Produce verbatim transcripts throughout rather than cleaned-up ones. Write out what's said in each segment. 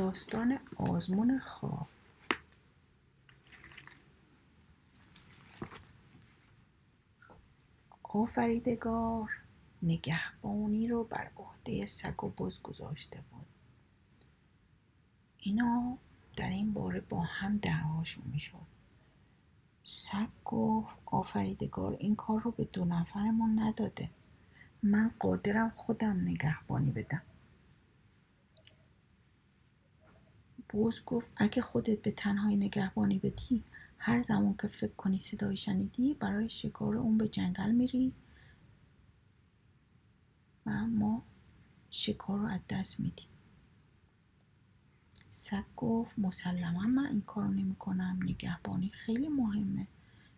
داستان آزمون خواب. آفریدگار نگهبانی رو بر عهده سگ و بز گذاشته بود. اینا در این باره با هم دعواشون میشد. سگ گفت آفریدگار این کار رو به دو نفرمون نداده. من قادرم خودم نگهبانی بدم. بز گفت اگه خودت به تنهایی نگهبانی بدی، هر زمان که فکر کنی صدایی شنیدی برای شکار اون به جنگل میری و ما شکار رو از دست میدی. سگ گفت مسلما من این کار رو نمی کنم. نگهبانی خیلی مهمه.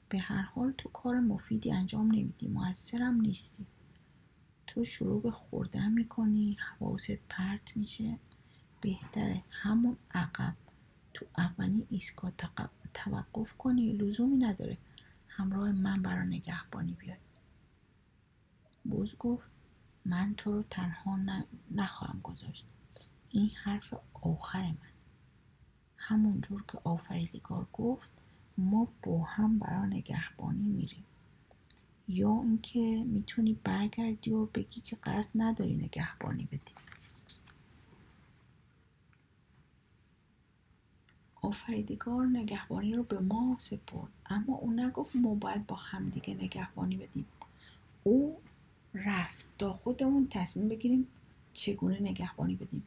به هر حال تو کار مفیدی انجام نمیدی. موثرم نیستی. تو شروع به خوردن میکنی. حواست پرت میشه. بهتره همون عقب تو اولین ایستگاه توقف کنی. لزومی نداره همراه من برای نگهبانی بیای. بز گفت من تو رو تنها نخواهم گذاشت. این حرف آخر من. همون جور که آفریدگار گفت ما با هم برای نگهبانی میریم. یا اینکه میتونی برگردی و بگی که قصد نداری نگهبانی بدی. آفریدگار نگهبانی رو به ما سپرد، اما او نگفت ما باید با هم دیگه نگهبانی بدیم. او رفت تا خودمون تصمیم بگیریم چگونه نگهبانی بدیم.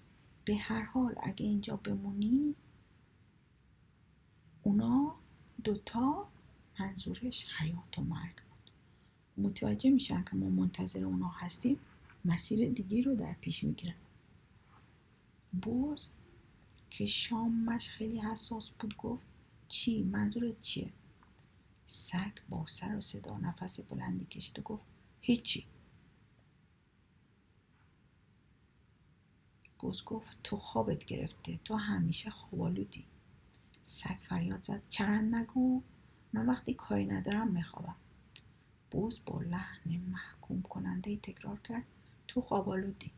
به هر حال اگه اینجا بمونی اونا دوتا منظورش حیات و مرگ بود. متوجه میشن که ما منتظر اونا هستیم، مسیر دیگه رو در پیش میگیرن. بز که شامش خیلی حساس بود گفت چی؟ منظورت چیه؟ سگ با سر و صدا نفس بلندی کشید و گفت هیچی. بز گفت تو خوابت گرفته، تو همیشه خوابالودی. سگ فریاد زد چرند نگو، من وقتی کاری ندارم میخوابم. بز با لحن محکوم کننده تکرار کرد تو خوابالودی.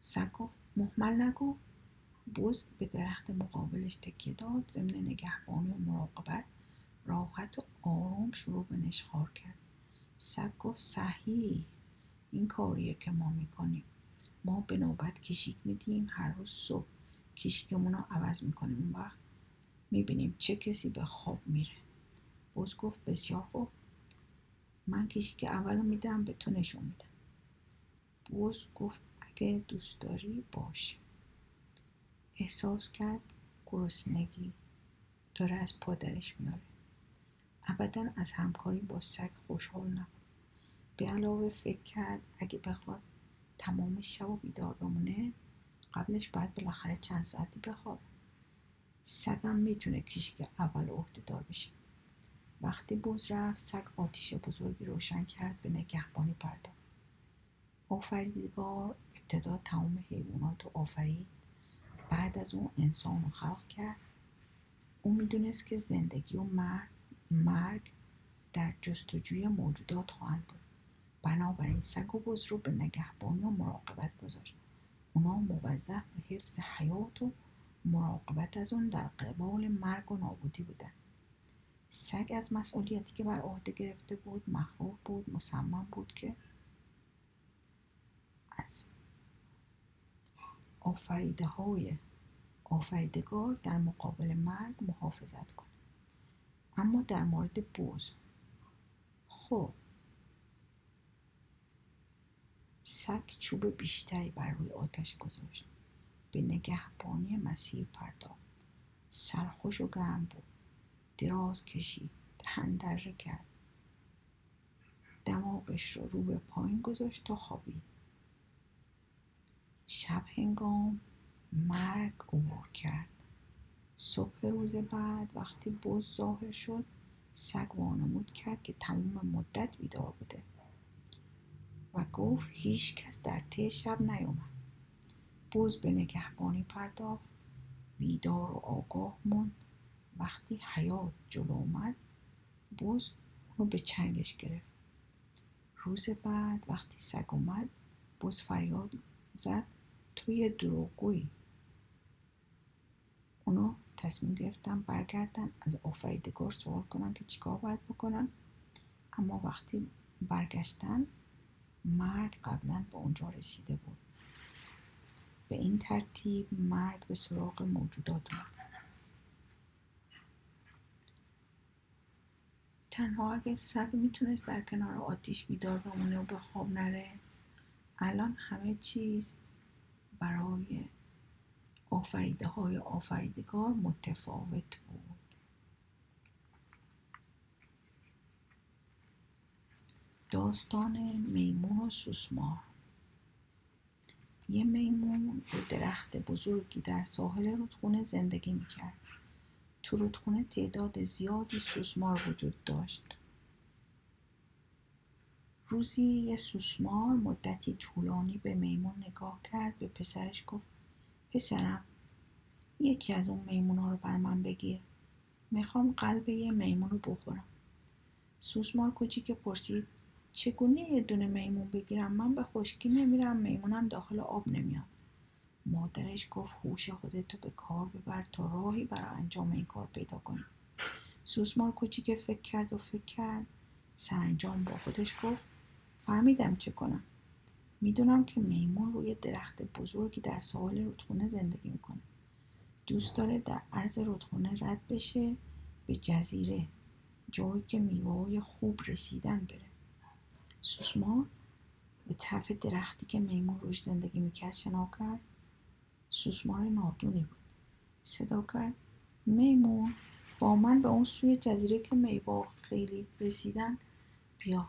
سگ گفت محمل نگو. بز به درخت مقابلش تکیه داد. ضمن نگهبانی و مراقبت راحت و آرام شروع به نشخوار کرد. سگ گفت صحیح این کاریه که ما میکنیم. ما به نوبت کشیک میدیم. هر روز صبح کشیکمون رو عوض میکنیم. اون وقت میبینیم چه کسی به خواب میره. بز گفت بسیار خوب، من کشیک اول رو میدم به تو نشون میدم. بز گفت اگه دوست داری باشه. احساس کرد گرسنگی داره از پادرش میاره. ابدا از همکاری با سگ خوشحال نبود. به علاوه فکر کرد اگه بخواد تمام شب و بیدار بمونه قبلش باید بالاخره چند ساعتی بخوابه. سگم میتونه کشیک اول عهده دار بشه. وقتی بز رفت سگ آتیش بزرگی روشن کرد، به نگهبانی پرداخت. آفریدگار ابتدا تمام حیوانات رو آفرید، بعد از اون انسان رو خلق کرد. اون میدونست که زندگی و مرگ, مرگ در جستجوی موجودات خواهند بود. بنابراین سگ و بز رو به نگهبانی و مراقبت گذاشت. اونا موظف به حفظ حیات و مراقبت از اون در قبال مرگ و نابودی بودن. سگ از مسئولیتی که بر عهده گرفته بود مخوف بود. مصمم بود که از آفریده های آفریدگار در مقابل مرگ محافظت کنه. اما در مورد بز، خب سگ چوب بیشتری بر روی آتش گذاشت. به نگهبانی مسیر پرداخت. سرخوش و گرم بود. دراز کشید. دهندره کرد. دماغش رو رو به پایین گذاشت تا خوابید. شب هنگام مرگ عبور کرد. صبح روز بعد وقتی بز ظاهر شد سگ وانمود کرد که تمام مدت بیدار بوده و گفت هیچ کس در طی شب نیامد. بز به نگهبانی پرداخت. بیدار و آگاه موند. وقتی حیات جلو آمد بز اونو به چنگش گرفت. روز بعد وقتی سگ آمد بز فریاد زد توی دروغگویی. تصمیم گرفتم برگردم از آفریدگار سوال کنم که چیکار باید بکنم. اما وقتی برگشتن مرد قبلا به اونجا رسیده بود. به این ترتیب مرد به سراغ موجودات اومد. تنها اگه سگ میتونست در کنار آتیش بیدار بمونه و به خواب نره، الان همه چیز برای آفریده های آفریدگار متفاوت بود. داستان میمون و سوسمار. یه میمون به درخت بزرگی در ساحل رودخونه زندگی میکرد. تو رودخونه تعداد زیادی سوسمار وجود داشت. روزی یه سوسمار مدتی طولانی به میمون نگاه کرد. به پسرش گفت پسرم، یکی از اون میمون‌ها رو بر من بگیر. میخوام قلب یه میمون رو بخورم. سوسمار کوچیک پرسید چگونه یه دونه میمون بگیرم؟ من به خشکی نمیرم، میمونم داخل آب نمیام. مادرش گفت هوش خودتو به کار ببر تا راهی برای انجام این کار پیدا کنی. سوسمار کوچیک فکر کرد و فکر کرد. سرانجام با خودش گفت فهمیدم چه کنم. میدونم که میمون روی درخت بزرگی در ساحل رودخونه زندگی میکنه. دوست داره در عرض رودخونه رد بشه به جزیره، جایی که میوه‌های خوب رسیدن بره. سوسمار به طرف درختی که میمون روش زندگی میکرد شنا کرد. سوسمار نادونی بود. صدا کرد میمون، با من به اون سوی جزیره که میوه خیلی رسیدن بیا.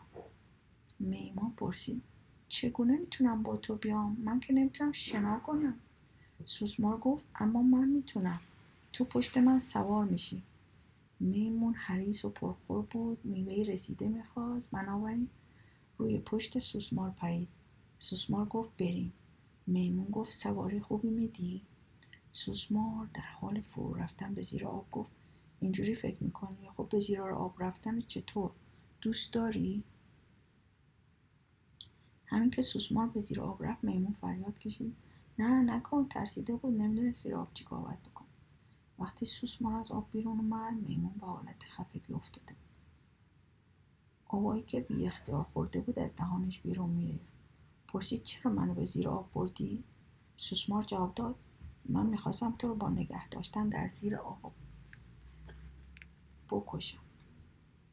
میمون پرسید چگونه میتونم با تو بیام؟ من که نمیتونم شنا کنم. سوسمار گفت اما من میتونم، تو پشت من سوار میشی. میمون حریص و پرخور بود، میوه رسیده میخواست، بنابراین روی پشت سوسمار پرید. سوسمار گفت بریم. میمون گفت سواری خوبی میدی؟ سوسمار در حال فرو رفتن به زیر آب گفت اینجوری فکر میکنی؟ خب به زیر آب رفتن چطور؟ دوست داری؟ همین که سوسمار به زیر آب رفت میمون فریاد کشید نه نکن. ترسیده بود، نمیدونست زیر آب چیکار باید بکنه. وقتی سوسمار از آب بیرون اومد میمون به حالت خفگی افتاده. آبایی که بی اختیار خورده بود از دهانش بیرون میریخت. پرسید چرا منو به زیر آب بردی؟ سوسمار جواب داد من میخواستم تو رو با نگه داشتن در زیر آب بکشم.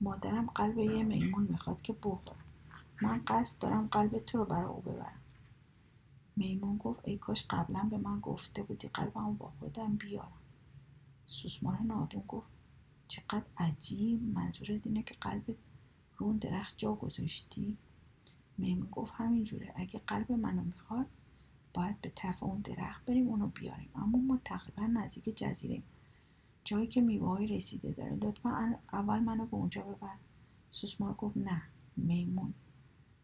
مادرم قلب یه میمون میخواد که بخورم. من قصد دارم قلب تو رو برای او ببرم. میمون گفت ای کاش قبلا به من گفته بودی قلبم رو با خودم بیارم. سوسمار نادون گفت چقدر عجیب، منظورت اینه که قلبت رو اون درخت جا گذاشتی؟ میمون گفت همینجوره، اگه قلب منو میخواد باید به طرف اون درخت بریم اونو بیاریم، اما ما تقریبا نزدیک جزیره، جایی که میوه‌های رسیده داره، لطفا اول منو به اونجا ببر. سوسمار گفت نه میمون،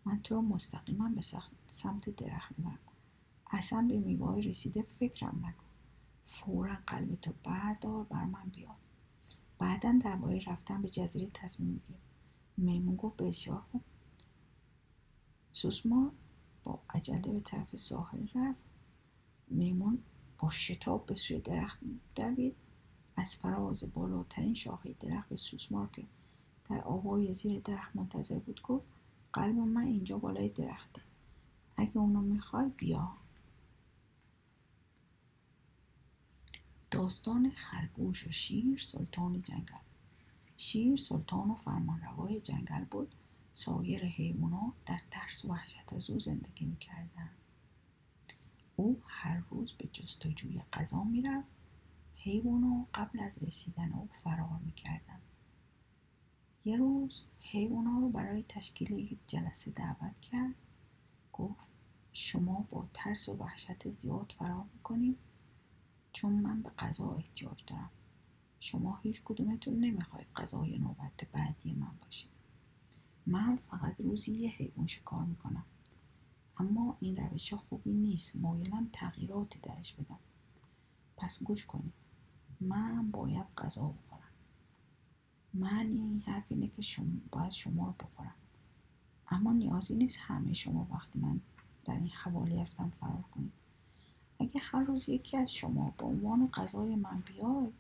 من تو رو مستقیما به سمت درخت میبرم، اصلا به میوه‌های رسیده فکرم نکن، فورا قلبتو بردار بر من بیار، بعدا درباره رفتن به جزیره تصمیم میگیریم. میمون گفت بسیار خوب. سوسمار با عجله به طرف ساحل رفت. میمون با شتاب به سوی درخت دوید. از فراز بالاترین شاخه درخت به سوسمار که در آبای زیر درخت منتظر بود گفت قلب من اینجا بالای درخته، اگه اونو میخوای بیا. داستان خرگوش و شیر سلطان جنگل. شیر سلطان و فرمانروای جنگل بود. سایر حیوانات در ترس و وحشت از او زندگی می‌کردند. او هر روز به جستجوی غذا می‌رفت. حیوانات قبل از رسیدن او فرار می‌کردند. یه روز حیوانات رو برای تشکیل یک جلسه دعوت کرد. گفت شما با ترس و وحشت زیاد فرار می‌کنید چون من به غذا احتیاج دارم. شما هیچ کدومتون نمی‌خواید غذای نوبت بعدی من باشید. من فقط روزی یه حیوان شکار میکنم، اما این روش خوبی نیست، مایلم تغییراتی درش بدم. پس گوش کنید، من باید غذا بخورم. معنی این حرف اینه که شما باید شما رو بخورم، اما نیازی نیست همه شما وقتی من در این حوالی هستم فرار کنید. اگه هر روز یکی از شما به عنوان غذای من بیاید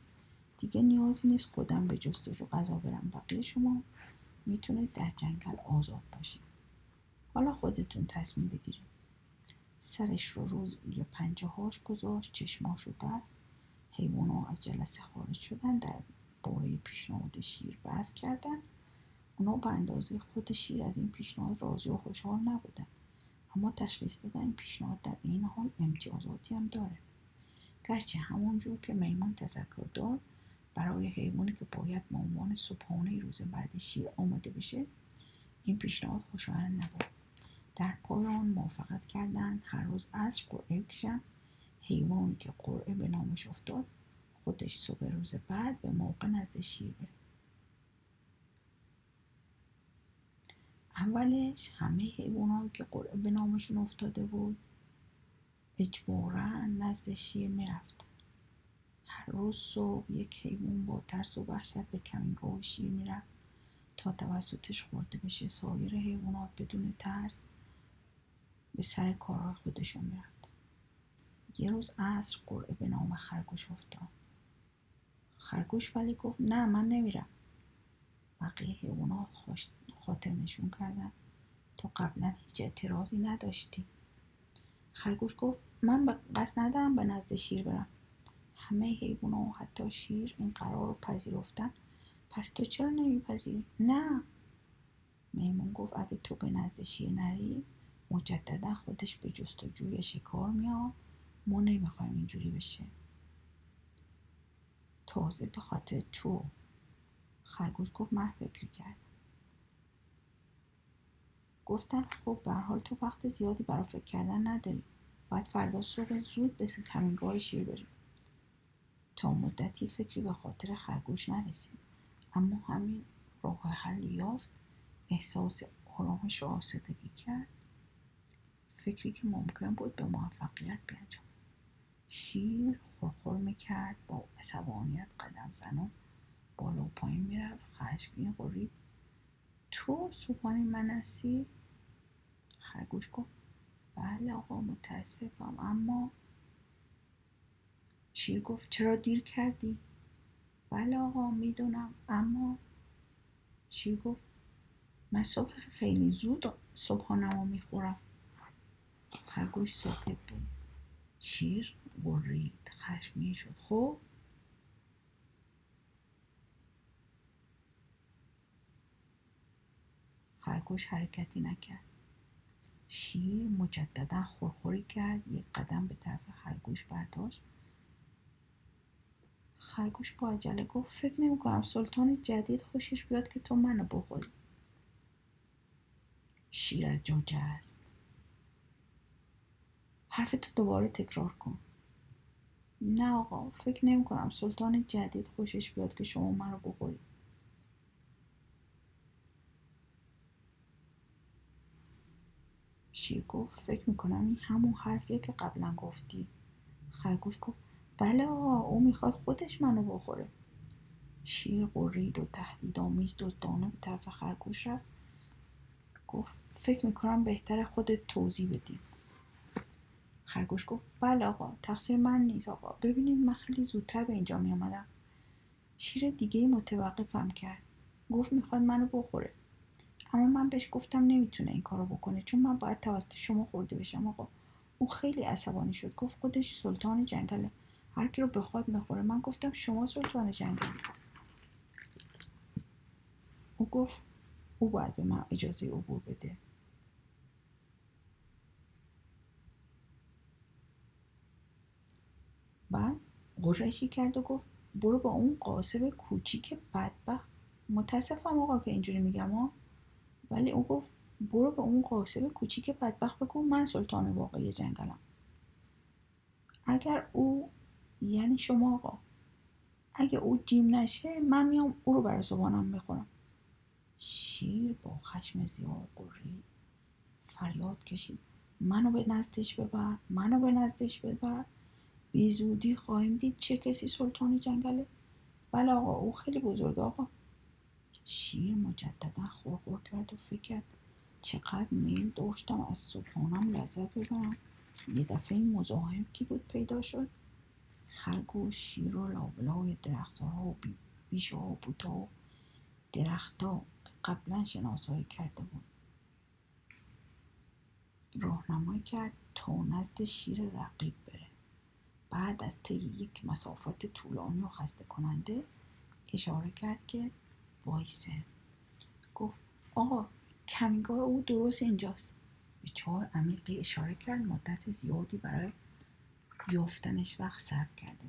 دیگه نیازی نیست خودم به جستجو غذا برم. بقیه شما میتونید در جنگل آزاد باشید. حالا خودتون تصمیم بگیرید. سرش رو روز یا پنجه هاش گذاشت، چشماش رو بست. حیوان ها از جلسه خارج شدن، در باره پیشنهاد شیر بحث کردن. اونا به اندازه خود شیر از این پیشنهاد راضی و خوشحال نبودن، اما تشخیص دادن این پیشنهاد در این حال امتیازاتی هم داره. گرچه همونجور که میمون تذکر داد، برای حیوانی که باید به عنوان صبحانه روز بعد شیر آماده بشه، این پیشنهاد خوشایند نبود. در پایان موافقت کردند هر روز عصر قرعه بکشند. حیوانی که قرعه به نامش افتاد، خودش صبح روز بعد به موقع نزد شیر بره. اولش همه حیوانان که قرعه به نامشون افتاده بود اجباراً نزد شیر میرفتن. هر روز صبح یک حیوان با ترس و وحشت به کمینگاه شیر میرفت تا توسطش خورده بشه. سایر حیوانات بدون ترس به سر کارهای خودشون میرفتن. یه روز عصر قرعه به نام خرگوش افتاد. خرگوش ولی گفت نه، من نمیرم. بقیه حیوانات خوش خاطر نشون کردن، تو قبلا هیچ اعتراضی نداشتی. خرگوش گفت من قصد ندارم به نزد شیر برم. همه حیوان‌ها و حتی شیر این قرار رو پذیرفتن. پس تو چرا نمیپذیری؟ نه. میمون گفت اگه تو به نزد شیر نری، مجددا خودش به جستجوی شکار میاد. ما نمیخوایم اینجوری بشه. تازه به خاطر تو. خرگوش گفت من فکر کردم. گفتن خب به هر حال تو وقت زیادی برای فکر کردن نداری. باید فردا صبح زود به کمینگاه شیر بریم. تا مدتی فکری به خاطر خرگوش نرسید، اما همین راه حل یافت. احساس آرامش و آسودگی کرد، فکری که ممکن بود به موفقیت بیانجام. شیر خورخور میکرد، با عصبانیت قدم زنان بالا و پایین میرفت، خشمگین غرید. تو صبحانه من هستی؟ خرگوش گفت بله آقا، متاسفم اما. شیر گفت چرا دیر کردی؟ بله آقا میدونم اما. شیر گفت من صبح خیلی زود صبحانه‌مو میخورم. خرگوش ساکت بود. شیر غرید، خشمگین شد. خب خرگوش حرکتی نکرد. شیر مجددا خورخوری کرد، یک قدم به طرف خرگوش برداشت. خرگوش با عجله گفت فکر نمی کنم سلطان جدید خوشش بیاد که تو منو بخوری. شیر از جا جست. حرف تو دوباره تکرار کن. نه آقا، فکر نمی کنم سلطان جدید خوشش بیاد که شما منو بخوری. شیر گفت فکر میکنم این همون حرفیه که قبلا گفتی. خرگوش گفت بله آقا، او میخواد خودش منو بخوره. شیر غرید و تهدیدآمیز دزدانه به طرف خرگوش رفت. گفت فکر میکنم بهتره خودت توضیح بدی. خرگوش گفت بله آقا، تقصیر من نیست آقا، ببینید من خیلی زودتر به اینجا میامدم. شیر دیگه متوقفم کرد. گفت میخواد منو بخوره، اما من بهش گفتم نمیتونه این کارو بکنه، چون من باید توسط شما خورده بشم آقا. اون خیلی عصبانی شد، گفت خودش سلطان جنگله، هر کی رو بخواد میخوره. من گفتم شما سلطان جنگله. او گفت او باید به من اجازه عبور بده. بعد غرشی کرد و گفت برو با اون قاسب کوچیک بدبخت. متاسفم آقا که اینجوری میگم ها، ولی او گفت برو به اون قاسب کوچیک بدبخت بگو من سلطان واقعی جنگلم. اگر او، یعنی شما آقا، اگه او جیم نشه، من میام او رو برای زبانم میخورم. شیر با خشم زیاد غرید، فریاد کشید منو به نزدش ببر، منو به نزدش ببر، بی زودی خواهیم دید چه کسی سلطان جنگله. بله آقا، او خیلی بزرگ آقا. شیر مجددا خورخور کرد و فکر کرد چقدر میل داشتم از صبحانم لذت ببرم. یه دفعه این مزاحم کی بود پیدا شد؟ خرگوش شیر و لابلای درختها و بیشه و بوته و درختها که قبلا شناسایی کرده بود راهنمایی کرد تا نزد شیر رقیب بره. بعد از طی یک مسافت طولانی و خسته کننده اشاره کرد که وایسه. گفت آقا کمینگاه او درست اینجاست. به چاه عمیقی اشاره کرد. مدت زیادی برای یافتنش وقت صرف کرده.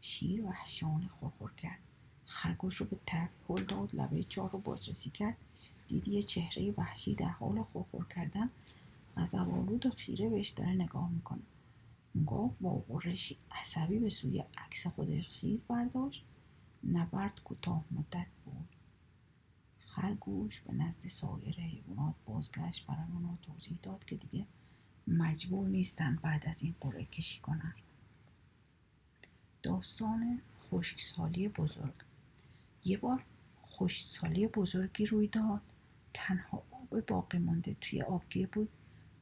شیر وحشیانه خورخور کرد. خرگوش رو به طرف پل داد. لبه چاه رو بازرسی کرد. دید یه چهره وحشی در حال خورخور کردن غضب‌آلود و خیره بهش داره نگاه میکنه. اونگاه با غرشی عصبی به سوی عکس خودش خیز برداشت. نبرد کوتاه مدت بود. خرگوش به نزد سایر حیوانات بازگشت. برای اونا توضیح داد که دیگه مجبور نیستن بعد از این قرعه کشی کنن. داستان خشکسالی بزرگ. یه بار خشکسالی بزرگی روی داد. تنها آب باقی مونده توی آبگیر بود.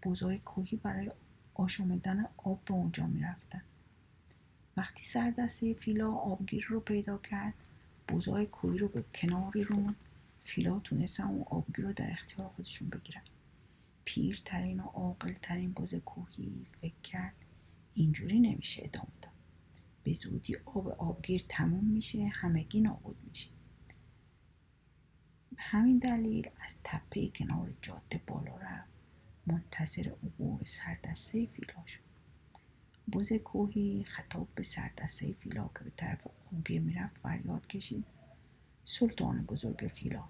بزهای کوهی برای آشامیدن آب به اونجا می رفتن. وقتی سر دسته فیلا آبگیر رو پیدا کرد، بزهای کوهی رو به کناری روند. فیلا تونستن اون آبگیر رو در اختیار خودشون بگیرن. پیرترین و عاقل‌ترین بز کوهی فکر کرد اینجوری نمیشه ادامه داد. به زودی آب آبگیر تموم میشه، همگی نابود میشه. به همین دلیل از تپه کنار جاده بالا رفت. منتظر عبور سردسته فیلا شد. بز کوهی خطاب به سردسته فیلا که به طرف آبگیر میرفت فریاد کشید. سلطان بزرگ فیلا،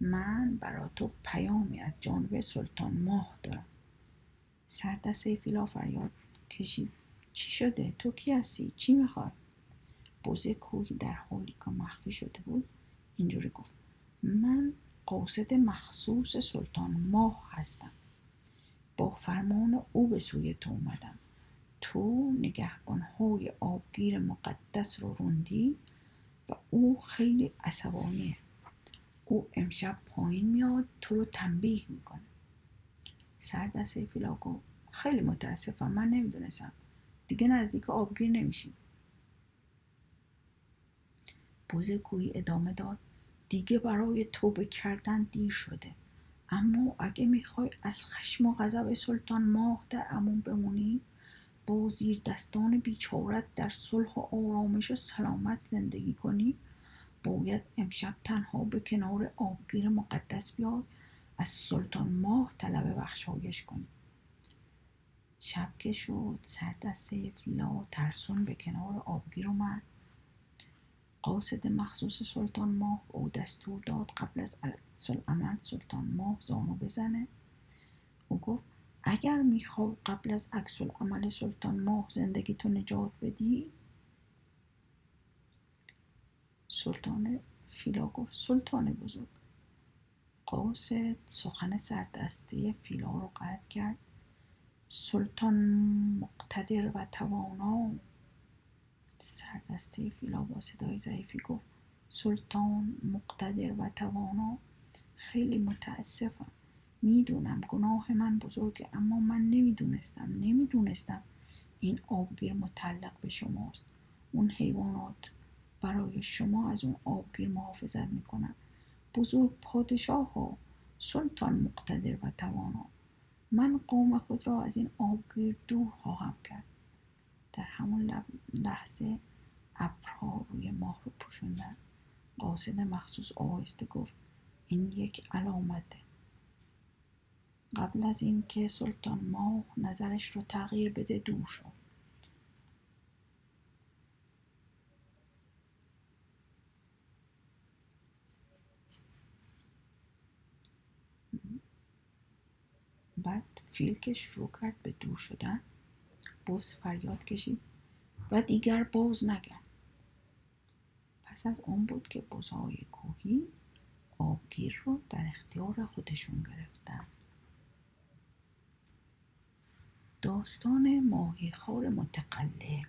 من برای تو پیامی از جانب سلطان ماه دارم. سردسته فیلا فریاد کشید. چی شده؟ تو کی هستی؟ چی میخوای؟ بز کوهی در حالی که مخفی شده بود اینجوری گفت. من قاصد مخصوص سلطان ماه هستم. با فرمان او به سوی تو اومدم. تو نگهبان‌های آبگیر مقدس رو روندی و او خیلی عصبانیه. او امشب پایین میاد تو رو تنبیه میکنه. سردسته فیلا گفت خیلی متاسفم، من نمیدونستم. دیگه نزدیک آبگیر نمیشیم. بز کوهی ادامه داد. دیگه برای توبه کردن دیر شده، اما اگه میخوای از خشم و غضب سلطان ماه در امان بمونی، با زیر دستان بیچارت در صلح و آرامش و سلامت زندگی کنی، باید امشب تنها به کنار آبگیر مقدس بیای، از سلطان ماه طلب بخشایش کنی. شب که شد سردسته فیلا ترسون به کنار آبگیر اومد. قاصد مخصوص سلطان ماه او دستور داد قبل از عمل سلطان ماه زانو بزنه. او گفت اگر میخوای قبل از عکس العمل سلطان ماه زندگیتو نجات بدی. سلطان فیلا گفت سلطان بزرگ. قاصد سخن سردسته فیلا رو قطع کرد. سلطان مقتدر و توانا. سردسته فیلا با صدای ضعیفی گفت سلطان مقتدر و توانا، خیلی متاسفم. میدونم گناه من بزرگه، اما من نمیدونستم نمیدونستم این آبگیر متعلق به شماست. اون حیوانات برای شما از اون آبگیر محافظت میکنن. بزرگ پادشاه ها، سلطان مقتدر و توانا، من قوم خود را از این آبگیر دور خواهم کرد. در همون لحظه ابرها روی ماه رو پوشوندن. قاصد مخصوص آهسته گفت این یک علامته. قبل از این که سلطان ماه نظرش رو تغییر بده دور شد. بعد فیل که شروع کرد به دور شدن، بز فریاد کشید و دیگر باز نگرد. پس از اون بود که بزهای کوهی آبگیر رو در اختیار خودشون گرفتن. داستان ماهیخوار متقلب.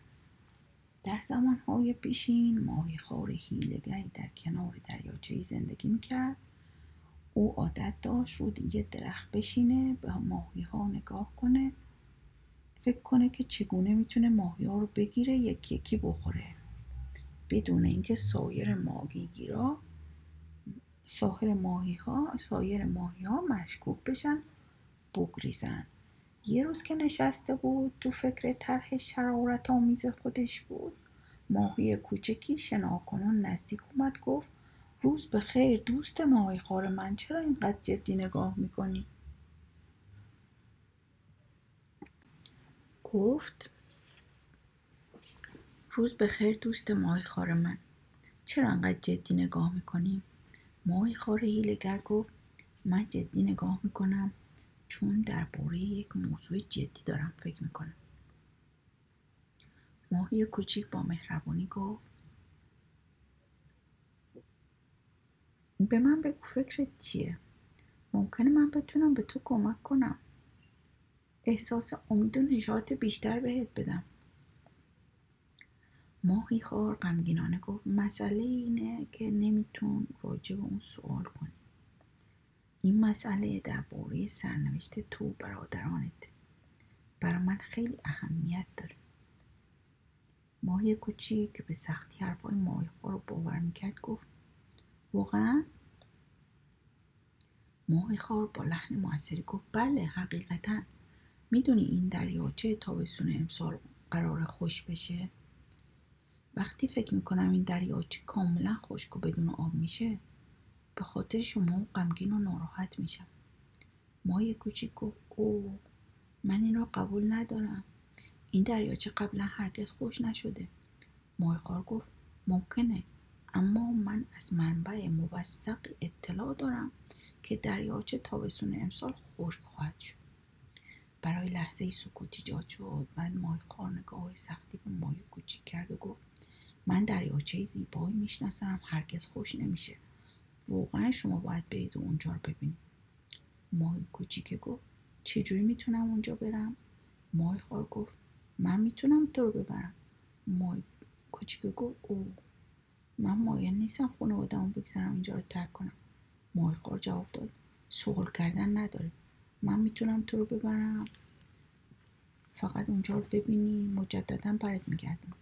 در زمانهای پیشین ماهیخوار حیله‌گری در کنار دریاچه زندگی میکرد. او عادت داشت رو یه درخت بشینه، به ماهیها نگاه کنه فکر کنه که چگونه میتونه ماهی‌ها رو بگیره یکی یکی بخوره بدون اینکه سایر ماهیگیرا سایر ماهی‌ها سایر ماهی‌ها مشکوک بشن بگریزن. یه روز که نشسته بود تو فکر طرح شرارت آمیز خودش بود، ماهی کوچکی شناکنون نزدیک اومد گفت روز بخیر دوست ماهی خوار من، چرا اینقدر جدی نگاه میکنی؟ گفت روز بخیر دوست ماهی خوار من، چرا اینقدر جدی نگاه میکنی؟ ماهی خوار هیله‌گر گفت من جدی نگاه میکنم چون درباره یک موضوع جدی دارم فکر میکنم. ماهی کوچیک با مهربانی گفت به من بگو فکرت چیه؟ ممکنه من بتونم به تو کمک کنم. احساس امید و نشاط بیشتر بهت بدم. ماهی خوار غمگینانه گفت مسئله اینه که نمیتون راجع به اون سوال کنی. این مسئله درباره سرنوشت تو و برادرانت. برای من خیلی اهمیت داره. ماهی کوچیک که به سختی حرفای ماهی خوار رو باور میکرد گفت واقعا؟ ماهی خوار با لحن موثری گفت بله حقیقتا. میدونی این دریاچه تابستون امسال قرار خشک بشه؟ وقتی فکر میکنم این دریاچه کاملا خشک و بدون آب میشه به خاطر شما غمگین و ناراحت میشم. ماهی کوچیک گفت اوه من این رو قبول ندارم. این دریاچه قبلا هرگز خشک نشده. ماهی خوار گفت ممکنه اما من از منبع موثق اطلاع دارم که دریاچه تابستون امسال خشک خواهد شد. برای لحظه سکوت ایجاد شد. من ماهی خوار نگاه سختی به ماهی کوچیک کرد و گفت من دریاچه زیبایی میشناسم هرگز خشک نمیشه. واقعا شما باید برید و اونجا رو ببینید. ماهی کوچیک گفت چجوری میتونم اونجا برم؟ ماهی خوار گفت من میتونم تو رو ببرم. ماهی کوچیک گفت او من مایل نیستم خانواده‌مو بگذارم اینجا رو ترک کنم. ماهی خوار جواب داد سوال کردن نداره. من میتونم تو رو ببرم فقط اونجا رو ببینی مجددا برات میگردم.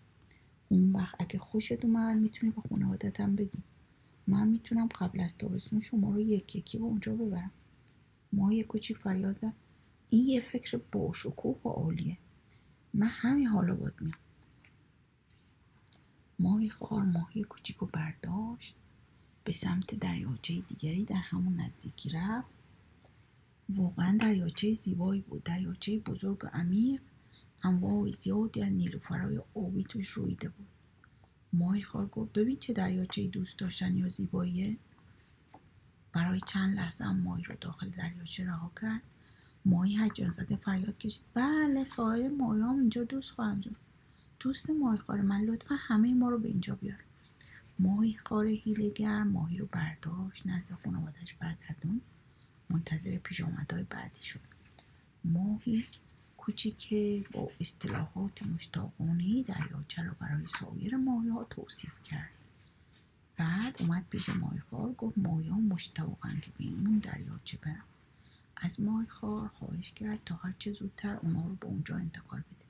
اون وقت اگه خوشت اومد میتونی به خانواده‌تم بگی. من میتونم قبل از تابستون شما رو یک یکی به اونجا ببرم. ماهی کوچیک فریاد زد این یه فکر باشکوه و عالیه. من همین حالا باید میام. ماهی خوار ماهی کوچیک رو برداشت به سمت دریاچه دیگری در همون نزدیکی رفت. واقعا دریاچه زیبایی بود. دریاچه بزرگ و عمیق، انواع زیادی از نیلوفرهای آبی توش رویده بود. ماهی خوار گفت ببین چه دریاچه دوست داشتنی و زیباییه. برای چند لحظه هم ماهی رو داخل دریاچه رها کرد. ماهی هیجان زده فریاد کشید بله سایر ماهی‌ها اینجا دوست خواهند شد. دوست ماهی خوار من لطفا همه ما رو به اینجا بیار. ماهی خوار هیله‌گر ماهی رو برداشت نزد خانواده‌اش برگردون. منتظر پیش آمدهای بعدی شد. ماهی کوچیک با اصطلاحات مشتاقانه‌ای دریاچه رو برای سایر ماهی‌ها توصیف کرد. بعد اومد پیش ماهی خوار گفت ماهی‌ها مشتاقن که به اون دریاچه برن. از ماهی خوار خواهش کرد تا هر چه زودتر اونا رو به اونجا انتقال بده.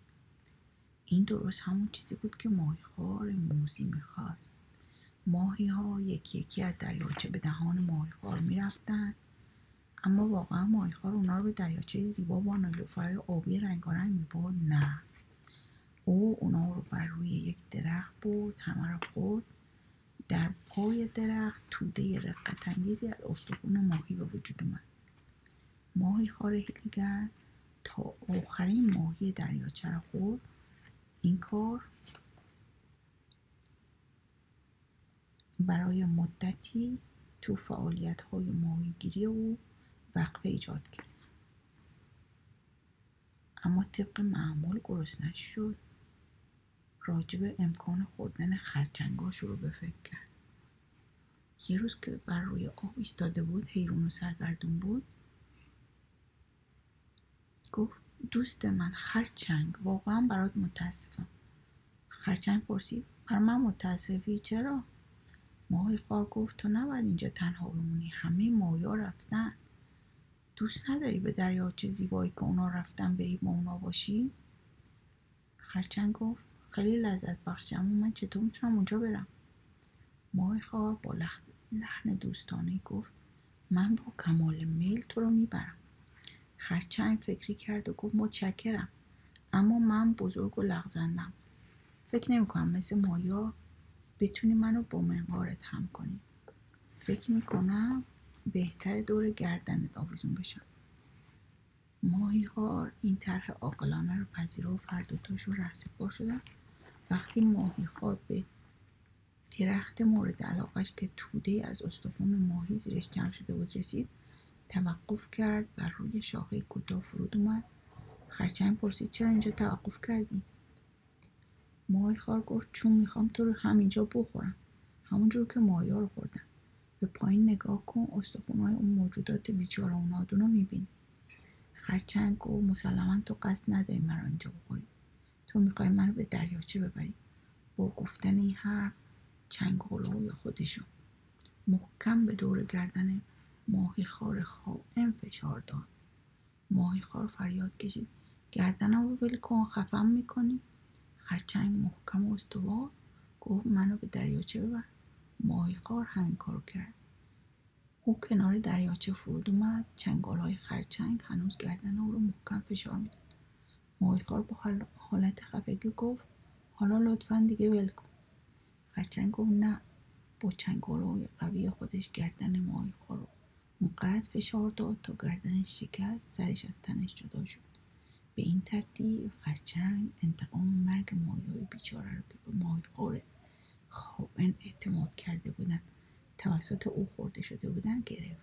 این درست همون چیزی بود که ماهی خوار موذی می‌خواست. ماهی‌ها یکی یکی از دریاچه به دهان ماهی خوار می‌رفتن. اما واقعا ماهی خوار اونا رو به دریاچه زیبا با نیلوفرهای آبی رنگارنگ می‌برد؟ نه. او اونا رو بر روی یک درخت برد، همه رو خورد. در پای درخت توده رقت‌انگیزی از استخوان ماهی به وجود آمد. ماهی خوار هیله‌گر تا آخرین ماهی دریاچه رو خورد. این کار برای مدتی تو فعالیت‌های ماهیگیری او وقفه ایجاد کرد. اما طبق معمول گرسنه شد. راجب امکان خوردن خرچنگ‌ها شروع به فکر کرد. یه روز که بر روی آب ایستاده بود، حیرون و سرگردون بود، گفت دوست من خرچنگ، واقعا برات متاسفم. خرچنگ پرسید برای من متاسفی چرا؟ ماهی خوار گفت تو نباید اینجا تنها بمونی، همه ماهی‌ها رفتن. دوست نداری به دریاچه زیبایی که اونا رفتن بری با اونا باشی؟ خرچنگ گفت خیلی لذت بخشه، اما من چطور میتونم اونجا برم؟ ماهی خوار با لحن, لحن دوستانه گفت من با کمال میل تو رو میبرم. خرچنگ فکری کرد و گفت متشکرم، اما من بزرگ و لغزندم، فکر نمی کنم مثل مایا بتونی منو با منقارت هم کنی. فکر میکنم بهتر دور گردنت آویزون بشم. ماهیخوار این طرح عاقلانه رو پذیرفت و هر دوتاشون رهسپار شدن. وقتی ماهیخوار به درخت مورد علاقش که توده از استخوان ماهی زیرش جمع شده بود رسید، توقف کرد و روی شاخه کوتاه فرود اومد. خرچنگ پرسید چرا اینجا توقف کردی؟ ماهیخوار گفت چون میخوام تو رو همینجا بخورم، همونجور که ماهی‌ها رو خوردن. به پایین نگاه کن، استخوان‌های اون موجودات بیچاره اونادونو میبینی. خرچنگ گفت مسلماً تو قصد نداری من رو اینجا بخوری، تو میخوای من رو به دریاچه ببری. با گفتن این حرف چنگ هلوی خودشو محکم به دور گردن ماهیخوار خائن فشار داد. ماهیخوار فریاد کشید گردنم رو ول کن، خفم میکنی. خرچنگ محکم و استوار گفت منو به دریاچه ببر. ماهیخوار همین کارو کرد. او کنار دریاچه فرود اومد. چنگال‌های خرچنگ هنوز گردن او رو محکم فشار میداد. ماهیخوار با حال... حالت خفگی گفت حالا لطفاً دیگه ول کن. خرچنگ گفت نه. با چنگال‌های قوی خودش گردن ماهیخوار رو اونقدر فشار داد تا گردنش شکست، سرش از تنش جدا شد. به این ترتیب خرچنگ انتقام مرگ ماهی‌های بیچاره رو که به ماهیخوار خائن اعتماد کرده بودن توسط او خورده شده بودن گرفت.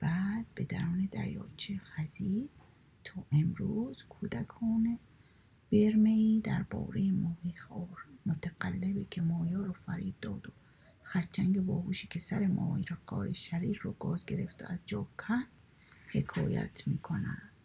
بعد به درون دریاچه خزید تا امروز کودکان برمه‌ای درباره ماهیخوار متقلبی که ماهی‌ها رو فرید داد و خرچنگ باهوشی که سر ماهی را قاره شریر رو گاز گرفت و از جا کند حکایت می‌کنند.